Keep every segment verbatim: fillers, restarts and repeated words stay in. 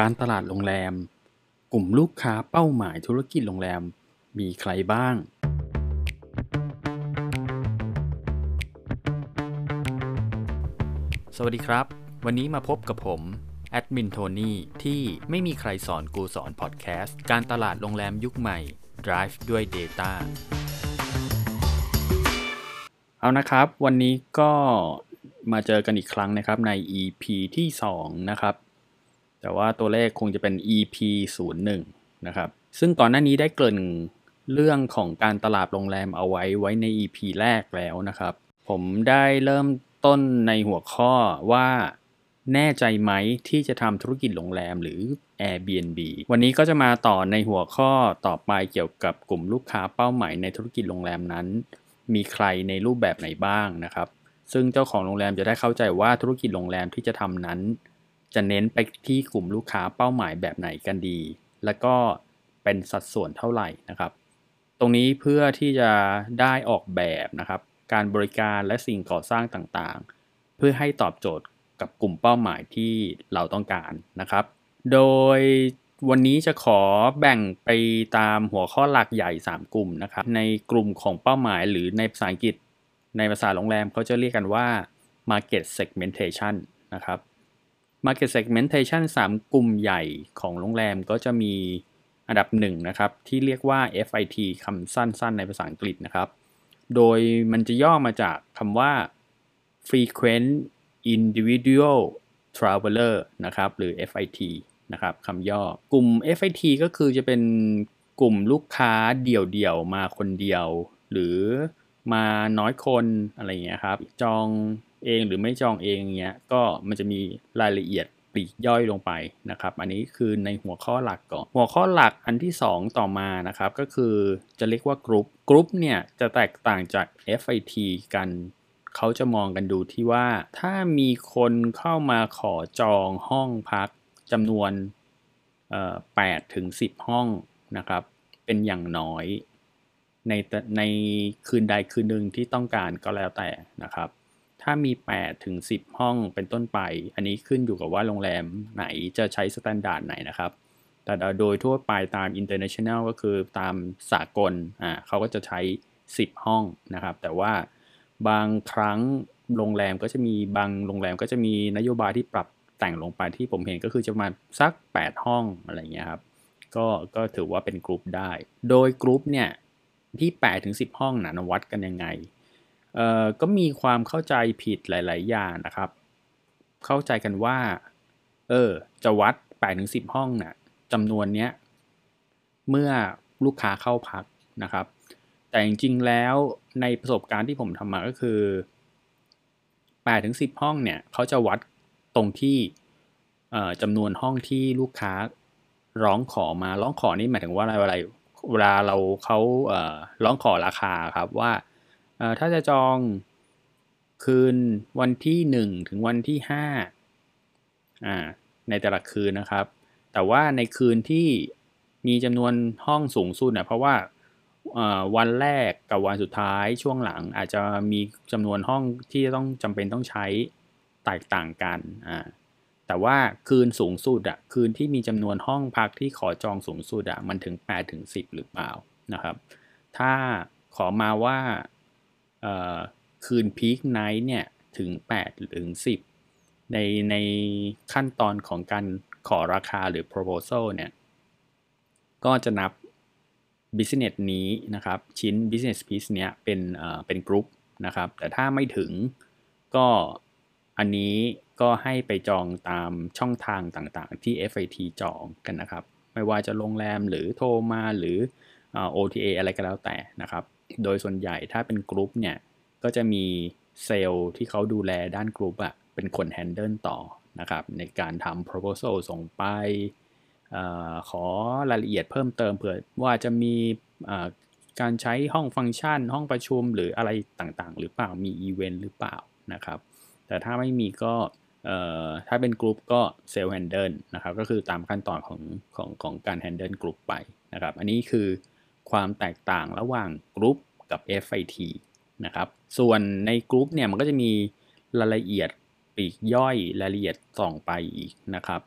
การตลาดโรงแรมกลุ่มลูกค้าเป้าหมายธุรกิจโรงแรมมีใครบ้างสวัสดีครับวันนี้มาพบกับผมแอดมินโทนี่ที่ไม่มีใครสอนกูสอนพอดแคสต์การตลาดโรงแรมยุคใหม่ Drive ด้วย Data เอานะครับวันนี้ก็มาเจอกันอีกครั้งนะครับใน อี พี ที่สองนะครับแต่ว่าตัวเลขคงจะเป็น อี พี ศูนย์หนึ่งนะครับซึ่งก่อนหน้านี้ได้เกริ่นเรื่องของการตลาดโรงแรมเอาไว้ไว้ใน อี พี แรกแล้วนะครับผมได้เริ่มต้นในหัวข้อว่าแน่ใจไหมที่จะทำธุรกิจโรงแรมหรือ Airbnb วันนี้ก็จะมาต่อในหัวข้อต่อไปเกี่ยวกับกลุ่มลูกค้าเป้าหมายในธุรกิจโรงแรมนั้นมีใครในรูปแบบไหนบ้างนะครับซึ่งเจ้าของโรงแรมจะได้เข้าใจว่าธุรกิจโรงแรมที่จะทำนั้นจะเน้นไปที่กลุ่มลูกค้าเป้าหมายแบบไหนกันดีแล้วก็เป็นสัดส่วนเท่าไหร่นะครับตรงนี้เพื่อที่จะได้ออกแบบนะครับการบริการและสิ่งก่อสร้างต่างๆเพื่อให้ตอบโจทย์กับกลุ่มเป้าหมายที่เราต้องการนะครับโดยวันนี้จะขอแบ่งไปตามหัวข้อหลักใหญ่สามกลุ่มนะครับในกลุ่มของเป้าหมายหรือในภาษาอังกฤษในภาษาโรงแรมเขาจะเรียกกันว่า market segmentation นะครับ market segmentation สามกลุ่มใหญ่ของโรงแรมก็จะมีอันดับหนึ่งนะครับที่เรียกว่า เอฟ ไอ ที คำสั้นๆในภาษาอังกฤษนะครับโดยมันจะย่อมาจากคำว่า frequent individual traveler นะครับหรือ เอฟ ไอ ที นะครับคำย่อกลุ่ม เอฟ ไอ ที ก็คือจะเป็นกลุ่มลูกค้าเดี่ยวๆมาคนเดียวหรือมาน้อยคนอะไรอย่างเงี้ยครับจองเองหรือไม่จองเองเงี้ยก็มันจะมีรายละเอียดปลีกย่อยลงไปนะครับอันนี้คือในหัวข้อหลักก่อนหัวข้อหลักอันที่สองต่อมานะครับก็คือจะเรียกว่ากรุ๊ปกรุ๊ปเนี่ยจะแตกต่างจาก เอฟ ไอ ที กันเขาจะมองกันดูที่ว่าถ้ามีคนเข้ามาขอจองห้องพักจำนวนเอ่อ แปดถึงสิบ ห้องนะครับเป็นอย่างน้อยในในคืนใดคืนหนึ่งที่ต้องการก็แล้วแต่นะครับถ้ามีแปดถึงสิบห้องเป็นต้นไปอันนี้ขึ้นอยู่กับว่าโรงแรมไหนจะใช้สแตนดาร์ดไหนนะครับแต่โดยทั่วไปตาม international ก็คือตามสากลอ่าเขาก็จะใช้สิบห้องนะครับแต่ว่าบางครั้งโรงแรมก็จะมีบางโรงแรมก็จะมีนโยบายที่ปรับแต่งลงไปที่ผมเห็นก็คือจะประมาณสักแปดห้องอะไรเงี้ยครับก็ก็ถือว่าเป็นกรุ๊ปได้โดยกรุ๊ปเนี่ยที่แปดถึงสิบห้องนะวัดกันยังไงเอ่อก็มีความเข้าใจผิดหลายๆอย่างนะครับเข้าใจกันว่าเออจะวัดแปดถึงสิบห้องน่ะจำนวนเนี้ยเมื่อลูกค้าเข้าพักนะครับแต่จริงๆแล้วในประสบการณ์ที่ผมทำมาก็คือแปดถึงสิบห้องเนี่ยเขาจะวัดตรงที่เอ่อจำนวนห้องที่ลูกค้าร้องขอมาร้องขอนี่หมายถึงว่าอะไรอะไรเวลาเราเขาเอ่อร้องขอราคาครับว่าเอ่อถ้าจะจองคืนวันที่หนึ่งถึงวันที่ห้าอ่าในแต่ละคืนนะครับแต่ว่าในคืนที่มีจำนวนห้องสูงสุดนะเพราะว่าเอ่อวันแรกกับวันสุดท้ายช่วงหลังอาจจะมีจำนวนห้องที่ต้องจำเป็นต้องใช้แตกต่างกันอ่าแต่ว่าคืนสูงสุดอ่ะคืนที่มีจำนวนห้องพักที่ขอจองสูงสุดอ่ะมันถึงแปดถึงสิบหรือเปล่านะครับถ้าขอมาว่าเอ่อคืนพีคไนท์เนี่ยถึงแปดถึงสิบในในขั้นตอนของการขอราคาหรือ proposal เนี่ยก็จะนับ business นี้นะครับชิ้น business piece เนี้ยเป็นเอ่อเป็นกรุ๊ปนะครับแต่ถ้าไม่ถึงก็อันนี้ก็ให้ไปจองตามช่องทางต่างๆที่ เอฟ ไอ ที จองกันนะครับไม่ว่าจะโรงแรมหรือโทรมาหรือ โอ ที เอ อะไรก็แล้วแต่นะครับโดยส่วนใหญ่ถ้าเป็นกรุ๊ปเนี่ยก็จะมีเซลล์ที่เขาดูแลด้านกรุ๊ปอ่ะเป็นคนแฮนเดิลต่อนะครับในการทำ proposal ส่งไปเอ่อขอรายละเอียดเพิ่มเติมเผื่อว่าจะมีการใช้ห้องฟังก์ชันห้องประชุมหรืออะไรต่างๆหรือเปล่ามีอีเวนต์หรือเปล่านะครับแต่ถ้าไม่มีก็เอ่อถ้าเป็นกรุ๊ปก็เซลล์แฮนเดิลนะครับก็คือตามขั้นตอนของของของการแฮนเดิลกรุ๊ปไปนะครับอันนี้คือความแตกต่างระหว่างกรุ๊ปกับ เอฟ ไอ ที นะครับส่วนในกรุ๊ปเนี่ยมันก็จะมีรายละเอียดปลีกย่อยรายละเอียดส่องไปอีกนะครับ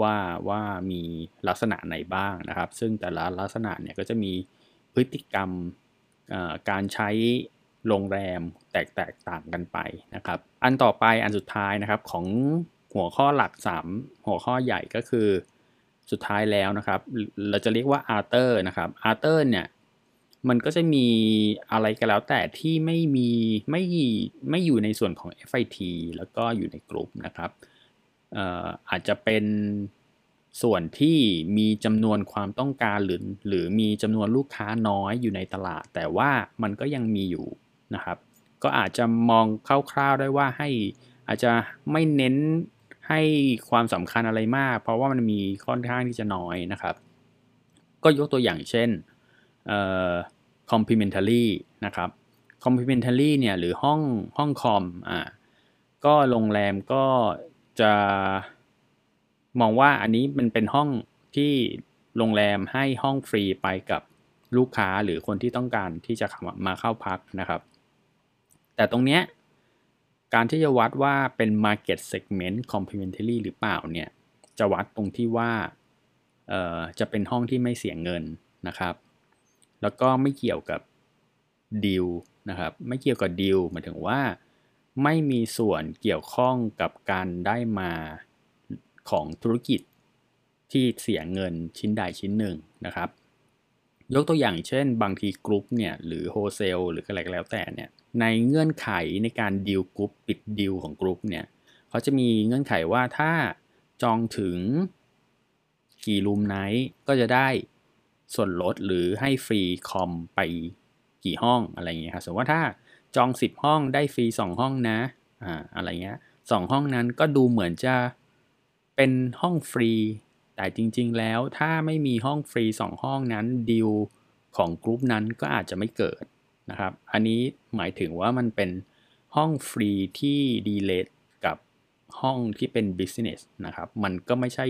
ว่าว่ามีลักษณะไหนบ้างนะครับซึ่งแต่ละลักษณะเนี่ยก็จะมีพฤติกรรมการใช้โรงแรมแตกแตกต่างกันไปนะครับอันต่อไปอันสุดท้ายนะครับของหัวข้อหลักสามหัวข้อใหญ่ก็คือสุดท้ายแล้วนะครับเราจะเรียกว่าอาร์เตอร์นะครับอาร์เตอร์เนี่ยมันก็จะมีอะไรก็แล้วแต่ที่ไม่มีไม่ไม่อยู่ในส่วนของ เอฟ ไอ ที แล้วก็อยู่ในกลุ่มนะครับ อ, อ, อาจจะเป็นส่วนที่มีจำนวนความต้องการหรือหรือมีจำนวนลูกค้าน้อยอยู่ในตลาดแต่ว่ามันก็ยังมีอยู่นะครับก็อาจจะมองคร่าวๆได้ว่าให้อาจจะไม่เน้นให้ความสำคัญอะไรมากเพราะว่ามันมีค่อนข้างที่จะน้อยนะครับก็ยกตัวอย่างเช่นเอ่อ complementary นะครับ complementary เนี่ยหรือห้องห้องคอมอ่าก็โรงแรมก็จะมองว่าอันนี้มันเป็นห้องที่โรงแรมให้ห้องฟรีไปกับลูกค้าหรือคนที่ต้องการที่จะมาเข้าพักนะครับแต่ตรงเนี้ยการที่จะวัดว่าเป็น market segment complementary หรือเปล่าเนี่ยจะวัดตรงที่ว่าเอ่อจะเป็นห้องที่ไม่เสียเงินนะครับแล้วก็ไม่เกี่ยวกับดีลนะครับไม่เกี่ยวกับดีลหมายถึงว่าไม่มีส่วนเกี่ยวข้องกับการได้มาของธุรกิจที่เสียเงินชิ้นใดชิ้นหนึ่งนะครับยกตัวอย่างเช่นบางทีกรุ๊ปเนี่ยหรือโฮเซลหรืออะไรก็แล้วแต่เนี่ยในเงื่อนไขในการดีลกรุ๊ปปิดดีลของกรุ๊ปเนี่ยเขาจะมีเงื่อนไขว่าถ้าจองถึงกี่รูมไนท์ก็จะได้ส่วนลดหรือให้ฟรีคอมไปกี่ห้องอะไรเงี้ยครับสมมติว่าถ้าจองสิบห้องได้ฟรีสองห้องนะอ่าอะไรเงี้ยสองห้องนั้นก็ดูเหมือนจะเป็นห้องฟรีแต่จริงๆแล้วถ้าไม่มีห้องฟรีสองห้องนั้นดีลของกรุ๊ปนั้นก็อาจจะไม่เกิดนะครับอันนี้หมายถึงว่ามันเป็นห้องฟรีที่ดีเลทกับห้องที่เป็นบิสเนสนะครับมันก็ไม่ใช่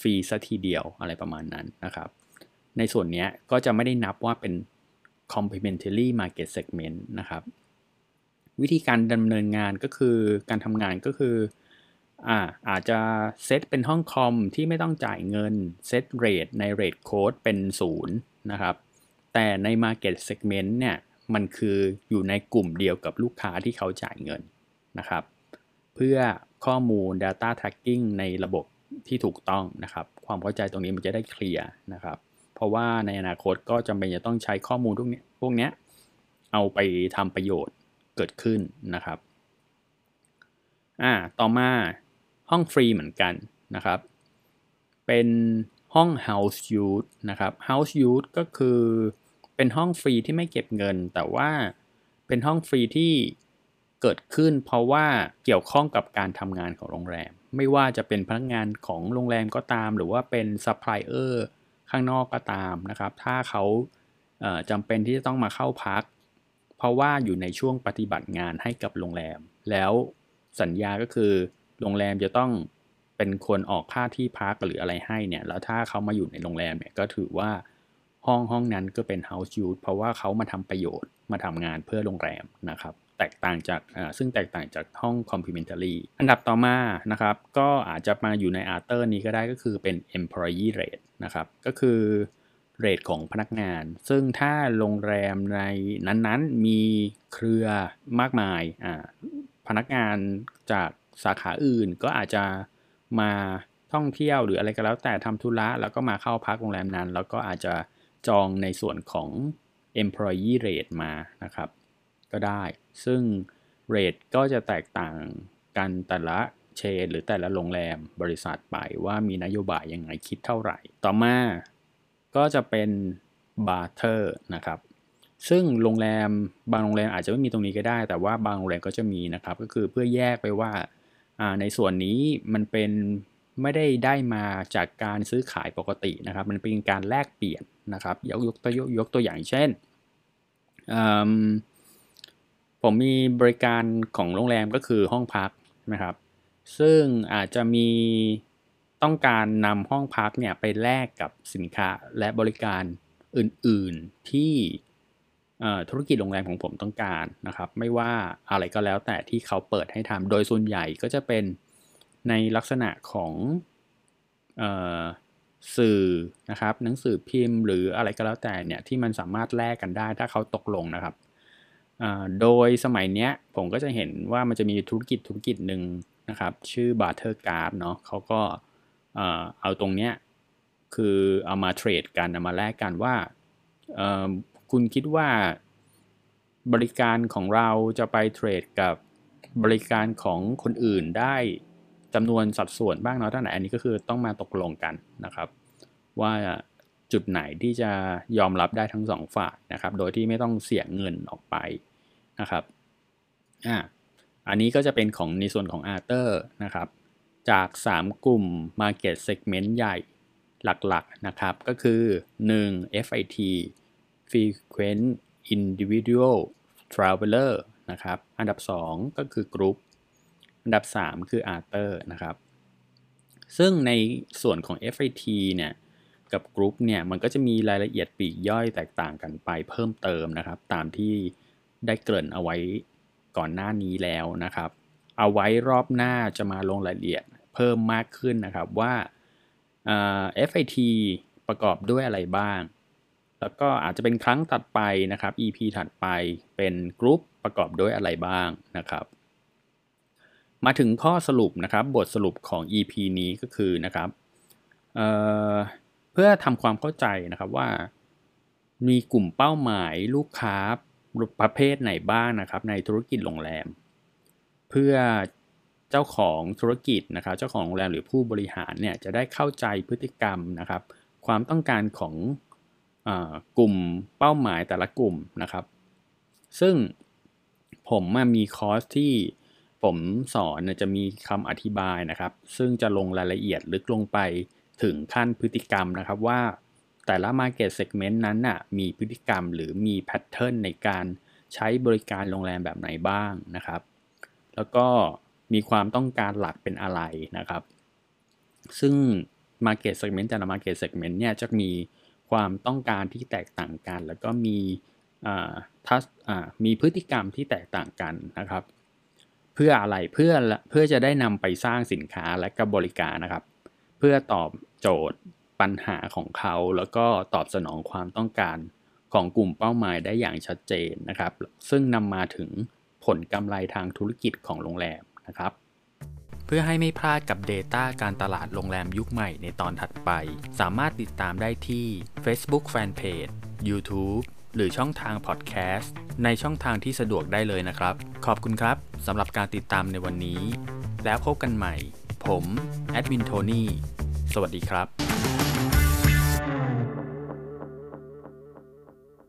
ฟรีซะทีเดียวอะไรประมาณนั้นนะครับในส่วนนี้ก็จะไม่ได้นับว่าเป็น complementary market segment นะครับวิธีการดำเนินงานก็คือการทำงานก็คืออ่าอาจจะเซตเป็นห้องคอมที่ไม่ต้องจ่ายเงินเซตเรทในเรทโค้ดเป็นศูนย์นะครับแต่ใน market segment เนี่ยมันคืออยู่ในกลุ่มเดียวกับลูกค้าที่เขาจ่ายเงินนะครับเพื่อข้อมูล data tracking ในระบบที่ถูกต้องนะครับความเข้าใจตรงนี้มันจะได้เคลียร์นะครับเพราะว่าในอนาคตก็จำเป็นจะต้องใช้ข้อมูลพวกนี้พวกนี้เอาไปทำประโยชน์เกิดขึ้นนะครับอ่าต่อมาห้องฟรีเหมือนกันนะครับเป็นห้อง house use นะครับ house use ก็คือเป็นห้องฟรีที่ไม่เก็บเงินแต่ว่าเป็นห้องฟรีที่เกิดขึ้นเพราะว่าเกี่ยวข้องกับการทำงานของโรงแรมไม่ว่าจะเป็นพนักงานของโรงแรมก็ตามหรือว่าเป็นซัพพลายเออร์ข้างนอกก็ตามนะครับถ้าเขาเอ่อจำเป็นที่จะต้องมาเข้าพักเพราะว่าอยู่ในช่วงปฏิบัติงานให้กับโรงแรมแล้วสัญญาก็คือโรงแรมจะต้องเป็นคนออกค่าที่พักหรืออะไรให้เนี่ยแล้วถ้าเขามาอยู่ในโรงแรมเนี่ยก็ถือว่าห้องห้องนั้นก็เป็น house use เพราะว่าเขามาทำประโยชน์มาทำงานเพื่อโรงแรมนะครับแตกต่างจากซึ่งแตกต่างจากห้อง complementary อันดับต่อมานะครับก็อาจจะมาอยู่ใน Arter นี้ก็ได้ก็คือเป็น employee rate นะครับก็คือเรทของพนักงานซึ่งถ้าโรงแรมในนั้นๆมีเครือมากมายอ่าพนักงานจากสาขาอื่นก็อาจจะมาท่องเที่ยวหรืออะไรก็แล้วแต่ทำธุระแล้วก็มาเข้าพักโรงแรมนั้นแล้วก็อาจจะจองในส่วนของ employee rate มานะครับก็ได้ซึ่งเรทก็จะแตกต่างกันแต่ละเชนหรือแต่ละโรงแรมบริษัทไปว่ามีนโยบายยังไงคิดเท่าไหร่ต่อมาก็จะเป็นบาร์เทอร์นะครับซึ่งโรงแรมบางโรงแรมอาจจะไม่มีตรงนี้ก็ได้แต่ว่าบางโรงแรมก็จะมีนะครับก็คือเพื่อแยกไปว่าในส่วนนี้มันเป็นไม่ได้ได้มาจากการซื้อขายปกตินะครับมันเป็นการแลกเปลี่ยนนะครับยกยกตัวยกตัวอย่างเช่นผมมีบริการของโรงแรมก็คือห้องพักนะครับซึ่งอาจจะมีต้องการนำห้องพักเนี่ยไปแลกกับสินค้าและบริการอื่นๆที่ธุรกิจโรงแรมของผมต้องการนะครับไม่ว่าอะไรก็แล้วแต่ที่เขาเปิดให้ทำโดยส่วนใหญ่ก็จะเป็นในลักษณะของ สื่อนะครับหนังสือพิมพ์หรืออะไรก็แล้วแต่เนี่ยที่มันสามารถแลกกันได้ถ้าเขาตกลงนะครับโดยสมัยเนี้ยผมก็จะเห็นว่ามันจะมีธุรกิจธุรกิจหนึ่งนะครับชื่อ Barter Card เนาะเขาก็เอาตรงเนี้ยคือเอามาเทรดกันเอามาแลกกันว่าคุณคิดว่าบริการของเราจะไปเทรดกับบริการของคนอื่นได้จำนวนสัดส่วนบ้างน้อยเท่าไหร่อันนี้ก็คือต้องมาตกลงกันนะครับว่าจุดไหนที่จะยอมรับได้ทั้งสองฝ่ายนะครับโดยที่ไม่ต้องเสียเงินออกไปนะครับอ่าอันนี้ก็จะเป็นของในส่วนของ Arter นะครับจากสามกลุ่ม Market Segment ใหญ่หลักๆนะครับก็คือหนึ่ง เอฟ ไอ ที Frequent Individual Traveler นะครับอันดับสองก็คือกรุ๊ปอันดับสามคือ Arter นะครับซึ่งในส่วนของ เอฟ ไอ ที เนี่ยกับกรุ๊ปเนี่ยมันก็จะมีรายละเอียดปลีกย่อยแตกต่างกันไปเพิ่มเติมนะครับตามที่ได้เกริ่นเอาไว้ก่อนหน้านี้แล้วนะครับเอาไว้รอบหน้าจะมาลงรายละเอียดเพิ่มมากขึ้นนะครับว่าเอ่อ เอฟ ไอ ที ประกอบด้วยอะไรบ้างแล้วก็อาจจะเป็นครั้งถัดไปนะครับ อี พี ถัดไปเป็นกรุ๊ปประกอบด้วยอะไรบ้างนะครับมาถึงข้อสรุปนะครับบทสรุปของ อี พี นี้ก็คือนะครับเอ่อเพื่อทำความเข้าใจนะครับว่ามีกลุ่มเป้าหมายลูกค้าประเภทไหนบ้างนะครับในธุรกิจโรงแรมเพื่อเจ้าของธุรกิจนะครับเจ้าของโรงแรมหรือผู้บริหารเนี่ยจะได้เข้าใจพฤติกรรมนะครับความต้องการของเอ่อกลุ่มเป้าหมายแต่ละกลุ่มนะครับซึ่งผมมีคอร์สที่ผมสอนจะมีคำอธิบายนะครับซึ่งจะลงรายละเอียดลึกลงไปถึงขั้นพฤติกรรมนะครับว่าแต่ละ Market Segment นั้นน่ะมีพฤติกรรมหรือมีแพทเทิร์นในการใช้บริการโรงแรมแบบไหนบ้างนะครับแล้วก็มีความต้องการหลักเป็นอะไรนะครับซึ่ง Market Segment แต่ละ Market Segment เนี่ยจะมีความต้องการที่แตกต่างกันแล้วก็มีอ่าทัสอ่ามีพฤติกรรมที่แตกต่างกันนะครับเพื่ออะไรเพื่อเพื่อจะได้นำไปสร้างสินค้าและก็บริการนะครับเพื่อตอบโจทย์ปัญหาของเขาแล้วก็ตอบสนองความต้องการของกลุ่มเป้าหมายได้อย่างชัดเจนนะครับซึ่งนำมาถึงผลกำไรทางธุรกิจของโรงแรมนะครับเพื่อให้ไม่พลาดกับ Data การตลาดโรงแรมยุคใหม่ในตอนถัดไปสามารถติดตามได้ที่ Facebook Fanpage YouTube หรือช่องทาง Podcast ในช่องทางที่สะดวกได้เลยนะครับขอบคุณครับสำหรับการติดตามในวันนี้แล้วพบกันใหม่ผมแอดมินโทนี่สวัสดีครับ